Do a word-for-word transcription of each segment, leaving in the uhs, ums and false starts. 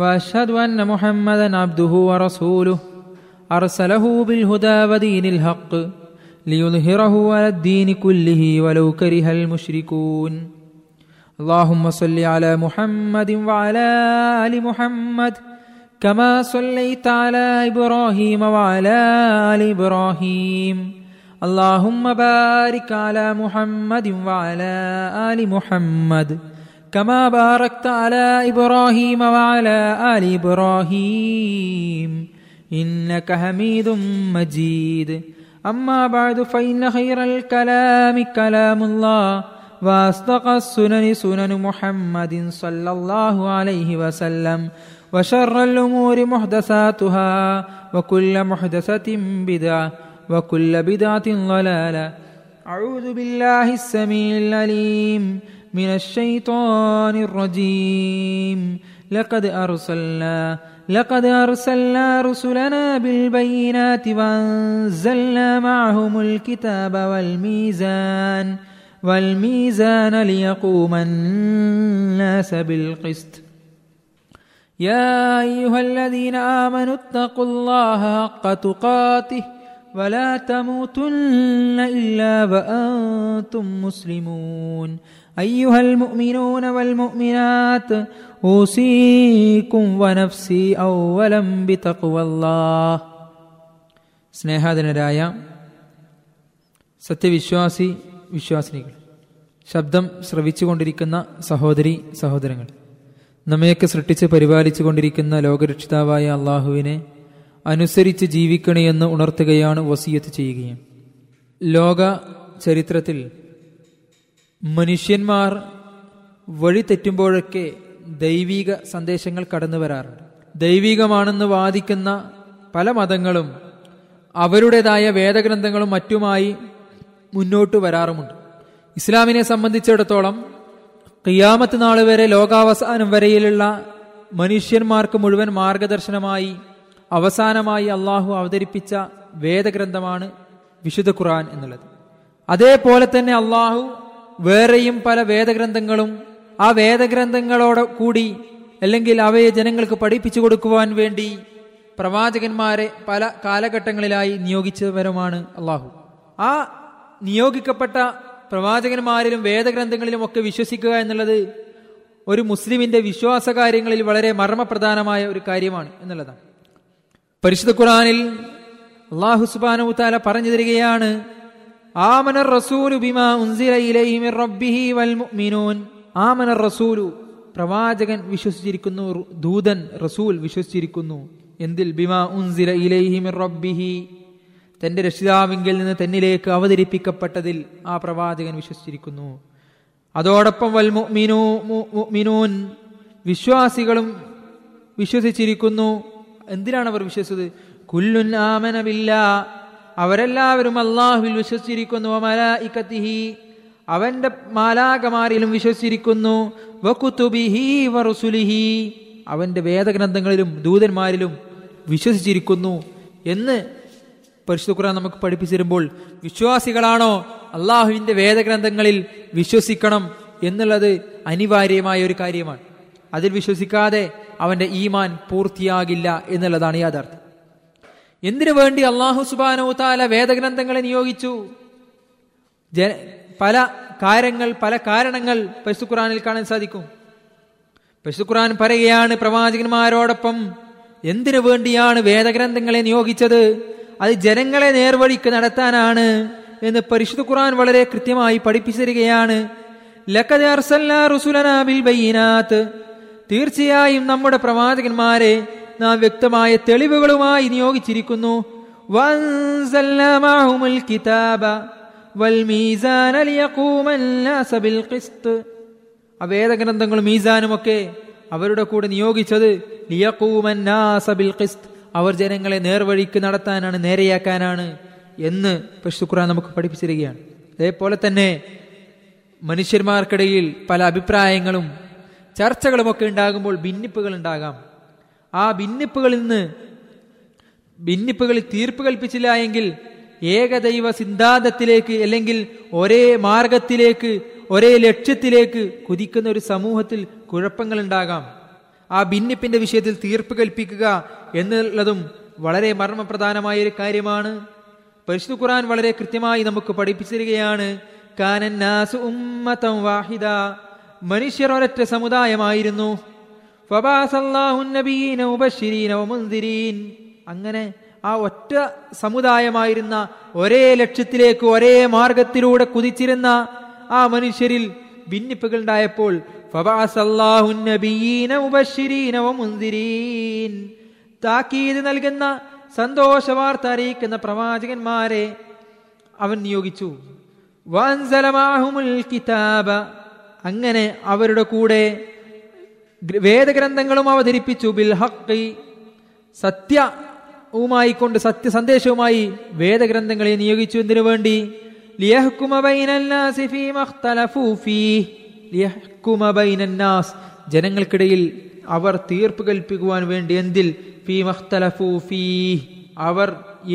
وأشهد أن محمدا عبده ورسوله، أرسله بالهدى ودين الحق ليظهره على الدين كله ولو كره المشركون. اللهم صل على محمد وعلى آل محمد كما صليت على إبراهيم وعلى آل إبراهيم، اللهم بارك على محمد وعلى آل محمد كما باركت على إبراهيم وعلى آل إبراهيم إنك حميد مجيد. أما بعد، فإن خير الكلام كلام الله، وأصدق السنن سنن محمد صلى الله عليه وسلم، وشر الأمور محدثاتها، وكل محدثة بدعة، وكل بدعة ضلالة. أعوذ بالله السميع العليم من الشيطان الرجيم. لقد أرسلنا لقد أرسلنا رسلنا بالبينات وأنزلنا معهم الكتاب والميزان والميزان ليقوم الناس بالقسط. يا أيها الذين آمنوا اتقوا الله حق تقاته ولا تموتن إلا وأنتم مسلمون. أيها المؤمنون والمؤمنات، أوصيكم ونفسي أولا بتقوى الله. സ്നേഹാധനരായ സത്യവിശ്വാസി വിശ്വാസിനികൾ, ശബ്ദം ശ്രവിച്ചുകൊണ്ടിരിക്കുന്ന സഹോദരി സഹോദരങ്ങൾ, നമ്മയൊക്കെ സൃഷ്ടിച്ച് പരിപാലിച്ചു കൊണ്ടിരിക്കുന്ന ലോകരക്ഷിതാവായ അള്ളാഹുവിനെ അനുസരിച്ച് ജീവിക്കണമെന്ന് ഉണർത്തുകയാണ്, വസിയത്ത് ചെയ്യുകയും. ലോക ചരിത്രത്തിൽ മനുഷ്യന്മാർ വഴി തെറ്റുമ്പോഴൊക്കെ ദൈവിക സന്ദേശങ്ങൾ കടന്നു വരാറുണ്ട്. ദൈവികമാണെന്ന് വാദിക്കുന്ന പല മതങ്ങളും അവരുടേതായ വേദഗ്രന്ഥങ്ങളും മറ്റുമായി മുന്നോട്ട് വരാറുമുണ്ട്. ഇസ്ലാമിനെ സംബന്ധിച്ചിടത്തോളം ഖിയാമത്ത് നാൾ വരെ, ലോകാവസാനം വരെയുള്ള മനുഷ്യന്മാർക്ക് മുഴുവൻ മാർഗദർശനമായി അവസാനമായി അള്ളാഹു അവതരിപ്പിച്ച വേദഗ്രന്ഥമാണ് വിശുദ്ധ ഖുർആൻ എന്നുള്ളത്. അതേപോലെ തന്നെ അള്ളാഹു വേറെയും പല വേദഗ്രന്ഥങ്ങളും ആ വേദഗ്രന്ഥങ്ങളോട് കൂടി, അല്ലെങ്കിൽ അവയെ ജനങ്ങൾക്ക് പഠിപ്പിച്ചു കൊടുക്കുവാൻ വേണ്ടി പ്രവാചകന്മാരെ പല കാലഘട്ടങ്ങളിലായി നിയോഗിച്ചവരുമാണ് അള്ളാഹു. ആ നിയോഗിക്കപ്പെട്ട പ്രവാചകന്മാരിലും വേദഗ്രന്ഥങ്ങളിലും ഒക്കെ വിശ്വസിക്കുക എന്നുള്ളത് ഒരു മുസ്ലിമിന്റെ വിശ്വാസ കാര്യങ്ങളിൽ വളരെ മർമ്മപ്രധാനമായ ഒരു കാര്യമാണ് എന്നുള്ളതാണ്. പരിശുദ്ധ ഖുർആനിൽ അള്ളാഹു സുബ്ഹാനഹു വതആല പറഞ്ഞു തരികയാണ്, ആമന റസൂലു ബിമാ ഉൻസില ഇലൈഹി മിർ റബ്ബിഹി വൽ മുഅ്മിനൂൻ. ആമന റസൂലു, പ്രവാചകൻ വിശ്വസിച്ചിരിക്കുന്നു, ദൂതൻ റസൂൽ വിശ്വസിച്ചിരിക്കുന്നു. എന്തിൽ? ബിമാ ഉൻസില ഇലൈഹി മിർ റബ്ബിഹി, തന്റെ രക്ഷിതാവിങ്കിൽ നിന്ന് തന്നിലേക്ക് അവതരിപ്പിക്കപ്പെട്ടതിൽ ആ പ്രവാചകൻ വിശ്വസിച്ചിരിക്കുന്നു. അതോടൊപ്പം വൽ മുഅ്മിനൂൻ, വിശ്വാസികളും വിശ്വസിച്ചിരിക്കുന്നു. എന്തിനാണ് അവർ വിശ്വസിച്ചത്? കുല്ലുൻ ആമന ബില്ലാഹ്, അവരെല്ലാവരും അല്ലാഹുവിൽ വിശ്വസിച്ചിരിക്കുന്നു. വമലായികതിഹി, അവന്റെ മാലാകമാരിലും വിശ്വസിച്ചിരിക്കുന്നു. വകുതുബിഹി വറുസുലിഹി, അവന്റെ വേദഗ്രന്ഥങ്ങളിലും ദൂതന്മാരിലും വിശ്വസിച്ചിരിക്കുന്നു എന്ന് പരിശുദ്ധ ഖുർആൻ നമുക്ക് പഠിപ്പിച്ചു തരുമ്പോൾ, വിശ്വാസികളാണോ അല്ലാഹുവിന്റെ വേദഗ്രന്ഥങ്ങളിൽ വിശ്വസിക്കണം എന്നുള്ളത് അനിവാര്യമായ ഒരു കാര്യമാണ്. അതിൽ വിശ്വസിക്കാതെ അവന്റെ ഈമാൻ പൂർത്തിയാകില്ല എന്നുള്ളതാണ് യാഥാർത്ഥ്യം. എന്തിനു വേണ്ടി അള്ളാഹു സുബ്ഹാനഹു വതആല വേദഗ്രന്ഥങ്ങളെ നിയോഗിച്ചു? ജന പല കാര്യങ്ങൾ പല കാരണങ്ങൾ പരിശുദ്ധ ഖുർആനിൽ കാണാൻ സാധിക്കും. പരിശുദ്ധ ഖുർആൻ പറയുകയാണ് പ്രവാചകന്മാരോടൊപ്പം എന്തിനു വേണ്ടിയാണ് വേദഗ്രന്ഥങ്ങളെ നിയോഗിച്ചത്? അത് ജനങ്ങളെ നേർവഴിക്ക് നടത്താനാണ് എന്ന് പരിശുദ്ധ ഖുർആൻ വളരെ കൃത്യമായി പഠിപ്പിച്ചു തരികയാണ്. ലഖദ് അർസൽനാ റസുലനാ ബിൽ ബയ്യിനാത്ത്, തീർച്ചയായും നമ്മുടെ പ്രവാചകന്മാരെ നാം വ്യക്തമായ തെളിവുകളുമായി നിയോഗിച്ചിരിക്കുന്നു. വൻസൽനാ മഅഹുൽ കിതാബ വൽ മീസാന ലിയഖൂമന്നാസ ബിൽ ഖിസ്ത്, ആ വേദഗ്രന്ഥങ്ങളും മീസാനും ഒക്കെ അവരുടെ കൂടെ നിയോഗിച്ചത് ലിയഖൂമന്നാസ ബിൽ ഖിസ്ത്, അവർ ജനങ്ങളെ നേർവഴിക്ക് നടത്താനാണ്, നേരെയാക്കാനാണ് എന്ന് പരിശുദ്ധ ഖുർആൻ നമുക്ക് പഠിപ്പിച്ചിരിക്കുകയാണ്. അതേപോലെ തന്നെ മനുഷ്യന്മാർക്കിടയിൽ പല അഭിപ്രായങ്ങളും ചർച്ചകളുമൊക്കെ ഉണ്ടാകുമ്പോൾ ഭിന്നിപ്പുകൾ ഉണ്ടാകാം. ആ ഭിന്നിപ്പുകളിൽ നിന്ന് ഭിന്നിപ്പുകളിൽ തീർപ്പ് കൽപ്പിച്ചില്ല എങ്കിൽ ഏകദൈവ സിദ്ധാന്തത്തിലേക്ക് അല്ലെങ്കിൽ ഒരേ മാർഗത്തിലേക്ക് ഒരേ ലക്ഷ്യത്തിലേക്ക് കുതിക്കുന്ന ഒരു സമൂഹത്തിൽ കുഴപ്പങ്ങൾ ഉണ്ടാകാം. ആ ഭിന്നിപ്പിന്റെ വിഷയത്തിൽ തീർപ്പ് കൽപ്പിക്കുക എന്നുള്ളതും വളരെ മർമ്മപ്രധാനമായൊരു കാര്യമാണ്. പരിശുദ്ധ ഖുർആൻ വളരെ കൃത്യമായി നമുക്ക് പഠിപ്പിച്ചിരിക്കുകയാണ്, കാനൻ നാസു ഉമ്മതൻ വാഹിദ, മനുഷ്യർ ഒരൊറ്റ സമുദായമായിരുന്നു. ഫബഅസല്ലാഹു നബിയ്യീന മുബശ്ശിരീന വമുൻദിരീൻ, അങ്ങനെ ആ ഒറ്റ സമുദായമായിരുന്ന ഒരേ ലക്ഷ്യത്തിലേക്ക് ഒരേ മാർഗത്തിലൂടെ കുതിച്ചിരുന്ന ആ മനുഷ്യരിൽ ഭിന്നിപ്പുകൾ ഉണ്ടായപ്പോൾ ഫബഅസല്ലാഹു നബിയ്യീന മുബശ്ശിരീന വമുൻദിരീൻ, താക്കീദ് നൽകുന്ന സന്തോഷ വാർത്ത അറിയിക്കുന്ന പ്രവാചകന്മാരെ അവൻ നിയോഗിച്ചു. വഅൻസല മഅഹുൽ കിതാബ, അങ്ങനെ അവരുടെ കൂടെ വേദഗ്രന്ഥങ്ങളും അവതരിപ്പിച്ചു. ബിൽ ഹഖി, സത്യവുമായി കൊണ്ട് സത്യസന്ദേശവുമായി വേദഗ്രന്ഥങ്ങളെ നിയോഗിച്ചു. എന്തിനു വേണ്ടി? ലിയഹ്കുമ ബൈനൽ നാസി ഫീമാ ഇഖ്തലഫൂ ഫീഹി, ലിയഹ്കുമ ബൈനൽ നാസ്, ജനങ്ങൾക്കിടയിൽ അവർ തീർപ്പ് കൽപ്പിക്കുവാൻ വേണ്ടി. എന്തിൽ? ഫീമാ ഇഖ്തലഫൂ ഫീഹി, അവർ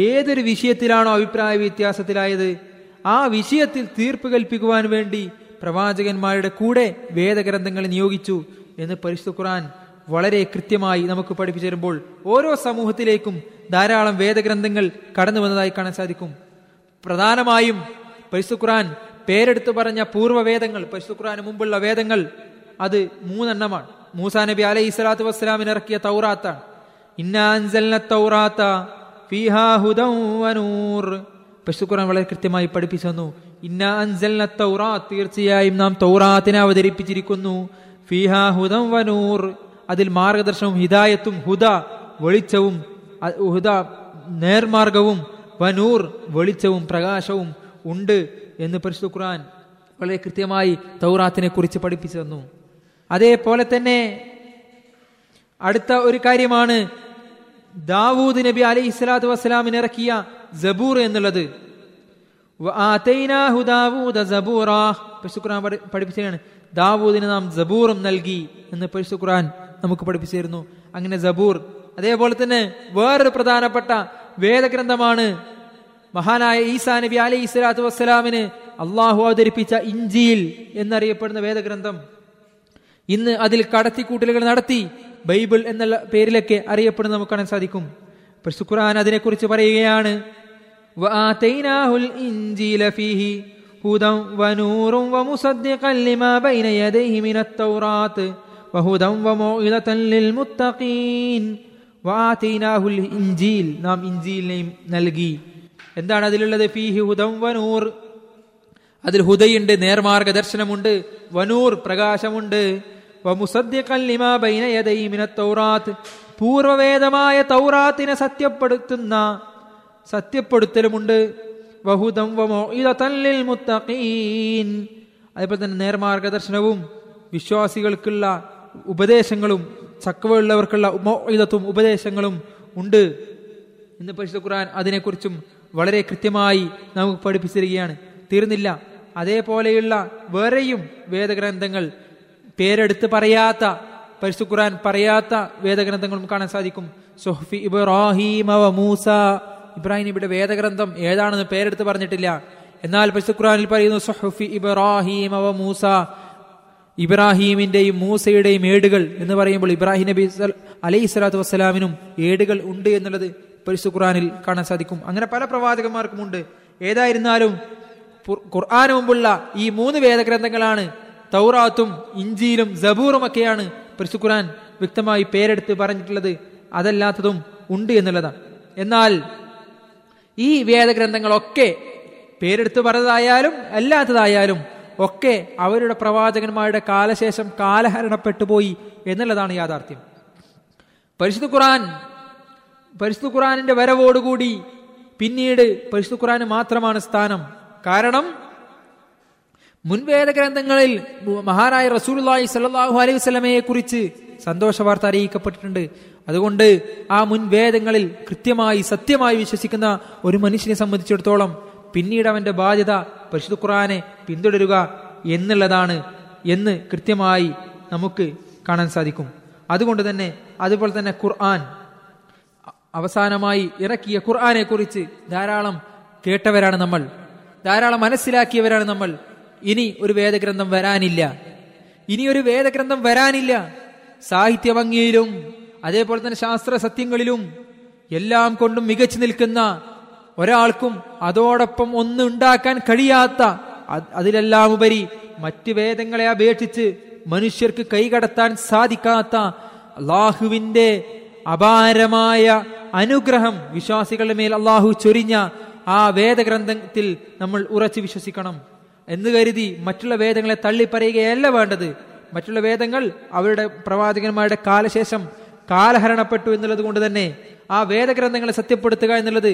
ഏതൊരു വിഷയത്തിലാണോ അഭിപ്രായ വ്യത്യാസത്തിലായത് ആ വിഷയത്തിൽ തീർപ്പ് കൽപ്പിക്കുവാൻ വേണ്ടി പ്രവാചകന്മാരുടെ കൂടെ വേദഗ്രന്ഥങ്ങളെ നിയോഗിച്ചു എന്ന് പരിശുദ്ധ ഖുർആൻ വളരെ കൃത്യമായി നമുക്ക് പഠിപ്പിച്ചു തരുമ്പോൾ ഓരോ സമൂഹത്തിലേക്കും ധാരാളം വേദഗ്രന്ഥങ്ങൾ കടന്നു വന്നതായി കാണാൻ സാധിക്കും. പ്രധാനമായും പരിശുദ്ധ ഖുർആൻ പേരെടുത്തു പറഞ്ഞ പൂർവ്വവേദങ്ങൾ, പരിശുദ്ധ ഖുർആന് മുമ്പുള്ള വേദങ്ങൾ, അത് മൂന്നെണ്ണമാണ്. മൂസാ നബി അലൈഹി സ്വലാത്തു വസ്സലാമിന് ഇറക്കിയ തൗറാത്താണ്. ഇന്നാ അൻസൽന തൗറാത ഫീഹാ ഹുദൻ വനൂർ, പരിശുദ്ധ ഖുർആൻ വളരെ കൃത്യമായി പഠിപ്പിച്ചു തന്നു. ഇന്നാ അൻസൽന തൗറാത്ത്, തീർച്ചയായും നാം തൗറാത്തിനെ അവതരിപ്പിച്ചിരിക്കുന്നു. ഫീഹാ ഹുദൻ വനൂർ, അതിൽ മാർഗദർശനവും ഹിദായത്തും, ഹുദ വെളിച്ചവും, ഹുദ നേർമാർഗവും, വനൂർ വെളിച്ചവും പ്രകാശവും ഉണ്ട് എന്ന് പരിശുദ്ധ ഖുർആൻ വളരെ കൃത്യമായി തൗറാത്തിനെ കുറിച്ച് പഠിപ്പിച്ചു തന്നു. അതേപോലെ തന്നെ അടുത്ത ഒരു കാര്യമാണ് ദാവൂദ് നബി അലൈഹി സ്വലാത്തു വസ്സലാമിന് ഇറക്കിയ സബൂർ എന്നുള്ളത്. പരിശുദ്ധ ഖുർആൻ പഠിപ്പിച്ചാണ് ദാവൂദിന് നാം സബൂറും നൽകി എന്ന് പരിശുദ്ധ ഖുർആൻ നമുക്ക് പഠിപ്പിച്ചിരുന്നു. അങ്ങനെ സബൂർ. അതേപോലെ തന്നെ വേറൊരു പ്രധാനപ്പെട്ട വേദഗ്രന്ഥമാണ് മഹാനായ ഈസാ നബി അലൈഹി സ്വലാത്തു വസ്സലാമിന് അള്ളാഹു അവതരിപ്പിച്ച ഇഞ്ചീൽ എന്നറിയപ്പെടുന്ന വേദഗ്രന്ഥം. ഇന്ന് അതിൽ കടത്തിക്കൂട്ടലുകൾ നടത്തി ബൈബിൾ എന്നുള്ള പേരിലൊക്കെ അറിയപ്പെടുന്ന നമുക്ക് കാണാൻ സാധിക്കും. പരിശുദ്ധ ഖുർആൻ അതിനെക്കുറിച്ച് പറയുകയാണ്, നാം ഇഞ്ചീലിനെയും നൽകി. എന്താണ് അതിലുള്ളത്? ഫീഹി ഹുദൻ വനൂർ, അതിൽ ഹുദയുണ്ട്, നേർമാർഗദർശനമുണ്ട്, വനൂർ പ്രകാശമുണ്ട്. വമുസദ്ദിഖൻ ലിമാ ബൈന യദൈഹി മിനത് തൗറാത്ത്, പൂർവവേദമായ തൗറാത്തിനെ സത്യപ്പെടുത്തുന്ന സത്യപ്പെടുത്തലുമുണ്ട്. വഹുദം വമൗഇദതൻ ലിൽ മുത്തഖീൻ, അതേപോലെ തന്നെ നേർമാർഗദർശനവും വിശ്വാസികൾക്കുള്ള ഉപദേശങ്ങളും ചക്കവുള്ളവർക്കുള്ള മൗഇദത്തും ഉപദേശങ്ങളും ഉണ്ട് എന്ന് പരിശുദ്ധ ഖുർആൻ അതിനെക്കുറിച്ചും വളരെ കൃത്യമായി നമുക്ക് പഠിപ്പിച്ചിരിക്കുകയാണ്. തീർന്നില്ല, അതേപോലെയുള്ള വേറെയും വേദഗ്രന്ഥങ്ങൾ പേരെടുത്ത് പറയാത്ത, പരിശുദ്ധ ഖുർആൻ പറയാത്ത വേദഗ്രന്ഥങ്ങളും കാണാൻ സാധിക്കും. സുഹ്ഫി ഇബ്രാഹീമ വ മൂസ, ഇബ്രാഹിം നബിയുടെ വേദഗ്രന്ഥം ഏതാണെന്ന് പേരെടുത്ത് പറഞ്ഞിട്ടില്ല. എന്നാൽ പരിശുദ്ധ ഖുർആനിൽ പറയുന്നു സുഹ്ഫി ഇബ്രാഹീമ വ മൂസ, ഇബ്രാഹീമിന്റെയും മൂസയുടെയും ഏടുകൾ എന്ന് പറയുമ്പോൾ ഇബ്രാഹിം നബി അലൈഹി സ്വലാത്തു വസ്സലാമിനും ഏടുകൾ ഉണ്ട് എന്നുള്ളത് പരിശുദ്ധ ഖുർആനിൽ കാണാൻ സാധിക്കും. അങ്ങനെ പല പ്രവാചകന്മാർക്കും ഉണ്ട്. ഏതായിരുന്നാലും ഖുർആന് മുമ്പുള്ള ഈ മൂന്ന് വേദഗ്രന്ഥങ്ങളാണ്, തൗറാത്തും ഇഞ്ചീലും സബൂറും ഒക്കെയാണ് പരിശുദ്ധ ഖുർആൻ വ്യക്തമായി പേരെടുത്ത് പറഞ്ഞിട്ടുള്ളത്. അതല്ലാത്തതും ഉണ്ട് എന്നുള്ളതാണ്. എന്നാൽ ഈ വേദഗ്രന്ഥങ്ങളൊക്കെ പേരെടുത്ത് പറഞ്ഞതായാലും അല്ലാത്തതായാലും ഒക്കെ അവരുടെ പ്രവാചകന്മാരുടെ കാലശേഷം കാലഹരണപ്പെട്ടുപോയി എന്നുള്ളതാണ് യാഥാർത്ഥ്യം. പരിശുദ്ധ ഖുർആൻ പരിശുദ്ധ ഖുർആനിന്റെ വരവോടുകൂടി പിന്നീട് പരിശുദ്ധ ഖുർആന് മാത്രമാണ് സ്ഥാനം. കാരണം മുൻവേദഗ്രന്ഥങ്ങളിൽ മഹാനായ റസൂലുള്ളാഹി സ്വല്ലല്ലാഹു അലൈഹി വസല്ലമയെ കുറിച്ച് സന്തോഷ വാർത്ത അറിയിക്കപ്പെട്ടിട്ടുണ്ട്. അതുകൊണ്ട് ആ മുൻവേദങ്ങളിൽ കൃത്യമായി സത്യമായി വിശ്വസിക്കുന്ന ഒരു മനുഷ്യനെ സംബന്ധിച്ചിടത്തോളം പിന്നീട് അവന്റെ ബാധ്യത പരിശുദ്ധ ഖുർആനെ പിന്തുടരുക എന്നുള്ളതാണ് എന്ന് കൃത്യമായി നമുക്ക് കാണാൻ സാധിക്കും. അതുകൊണ്ട് തന്നെ അതുപോലെ തന്നെ ഖുർആൻ അവസാനമായി ഇറക്കിയ ഖുർആനെ കുറിച്ച് ധാരാളം കേട്ടവരാണ് നമ്മൾ, ധാരാളം മനസ്സിലാക്കിയവരാണ് നമ്മൾ. ഇനി ഒരു വേദഗ്രന്ഥം വരാനില്ല, ഇനിയൊരു വേദഗ്രന്ഥം വരാനില്ല. സാഹിത്യ ഭംഗിയിലും അതേപോലെ തന്നെ ശാസ്ത്ര സത്യങ്ങളിലും എല്ലാം കൊണ്ടും മികച്ചു നിൽക്കുന്ന, ഒരാൾക്കും അതോടൊപ്പം ഒന്നും ഉണ്ടാക്കാൻ കഴിയാത്ത, അതിലെല്ലാം ഉപരി മറ്റ് വേദങ്ങളെ അപേക്ഷിച്ച് മനുഷ്യർക്ക് കൈകടത്താൻ സാധിക്കാത്ത അള്ളാഹുവിന്റെ അപാരമായ അനുഗ്രഹം വിശ്വാസികളുടെ മേൽ അള്ളാഹു ചൊരിഞ്ഞ ആ വേദഗ്രന്ഥത്തിൽ നമ്മൾ ഉറച്ചു വിശ്വസിക്കണം എന്ന് കരുതി മറ്റുള്ള വേദങ്ങളെ തള്ളിപ്പറയുകയല്ല വേണ്ടത്. മറ്റുള്ള വേദങ്ങൾ അവരുടെ പ്രവാചകന്മാരുടെ കാലശേഷം കാലഹരണപ്പെട്ടു എന്നുള്ളത് കൊണ്ട് തന്നെ ആ വേദഗ്രന്ഥങ്ങളെ സത്യപ്പെടുത്തുക എന്നുള്ളത്,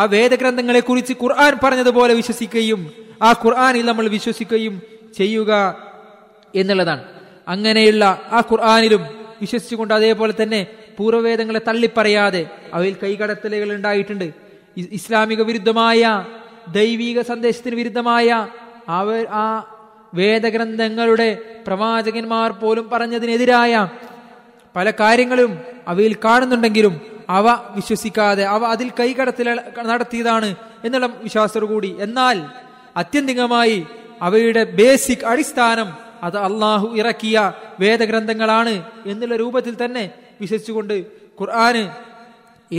ആ വേദഗ്രന്ഥങ്ങളെ കുറിച്ച് ഖുർആൻ പറഞ്ഞതുപോലെ വിശ്വസിക്കുകയും ആ ഖുർആനിൽ നമ്മൾ വിശ്വസിക്കുകയും ചെയ്യുക എന്നുള്ളതാണ്. അങ്ങനെയുള്ള ആ ഖുർആനിലും വിശ്വസിച്ചുകൊണ്ട് അതേപോലെ തന്നെ പൂർവ്വവേദങ്ങളെ തള്ളിപ്പറയാതെ, അവയിൽ കൈകടത്തലുകൾ ഉണ്ടായിട്ടുണ്ട്, ഇസ്ലാമിക വിരുദ്ധമായ ദൈവിക സന്ദേശത്തിന് വിരുദ്ധമായ അവർ ആ വേദഗ്രന്ഥങ്ങളുടെ പ്രവാചകന്മാർ പോലും പറഞ്ഞതിനെതിരായ പല കാര്യങ്ങളും അവയിൽ കാണുന്നുണ്ടെങ്കിലും അവ വിശ്വസിക്കാതെ അവ അതിൽ കൈകടത്തൽ നടത്തിയതാണ് എന്നുള്ള വിശ്വാസത്തോടു കൂടി, എന്നാൽ അത്യന്തികമായി അവയുടെ ബേസിക് അടിസ്ഥാനം അത് അള്ളാഹു ഇറക്കിയ വേദഗ്രന്ഥങ്ങളാണ് എന്നുള്ള രൂപത്തിൽ തന്നെ വിശ്വസിച്ചുകൊണ്ട് ഖുർആന്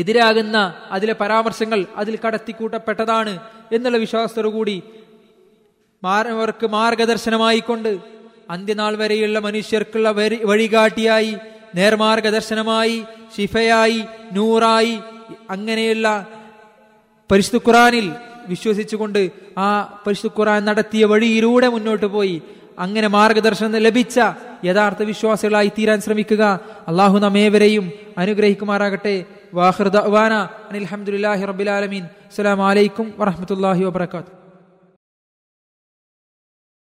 എതിരാകുന്ന അതിലെ പരാമർശങ്ങൾ അതിൽ കടത്തിക്കൂട്ടപ്പെട്ടതാണ് എന്നുള്ള വിശ്വാസത്തോടു കൂടി അവർക്ക് മാർഗദർശനമായിക്കൊണ്ട് അന്ത്യനാൾ വരെയുള്ള മനുഷ്യർക്കുള്ള വരി വഴികാട്ടിയായി നേർമാർഗദർശനമായി ശിഫയായി നൂറായി അങ്ങനെയുള്ള പരിശുദ്ധ ഖുർആനിൽ വിശ്വസിച്ചുകൊണ്ട് ആ പരിശുദ്ധ ഖുർആൻ നടത്തിയ വഴിയിലൂടെ മുന്നോട്ട് പോയി അങ്ങനെ മാർഗദർശനം ലഭിച്ച യഥാർത്ഥ വിശ്വാസികളായി തീരാൻ ശ്രമിക്കുക. അള്ളാഹു നമ്മേവരെയും അനുഗ്രഹിക്കുമാറാകട്ടെ. വാഹിർ ദഅ്വാനാ അനിൽ ഹംദുലില്ലാഹി റബ്ബിൽ ആലമീൻ. അസ്സലാമു അലൈക്കും വറഹ്മത്തുള്ളാഹി വബറകാതുഹു.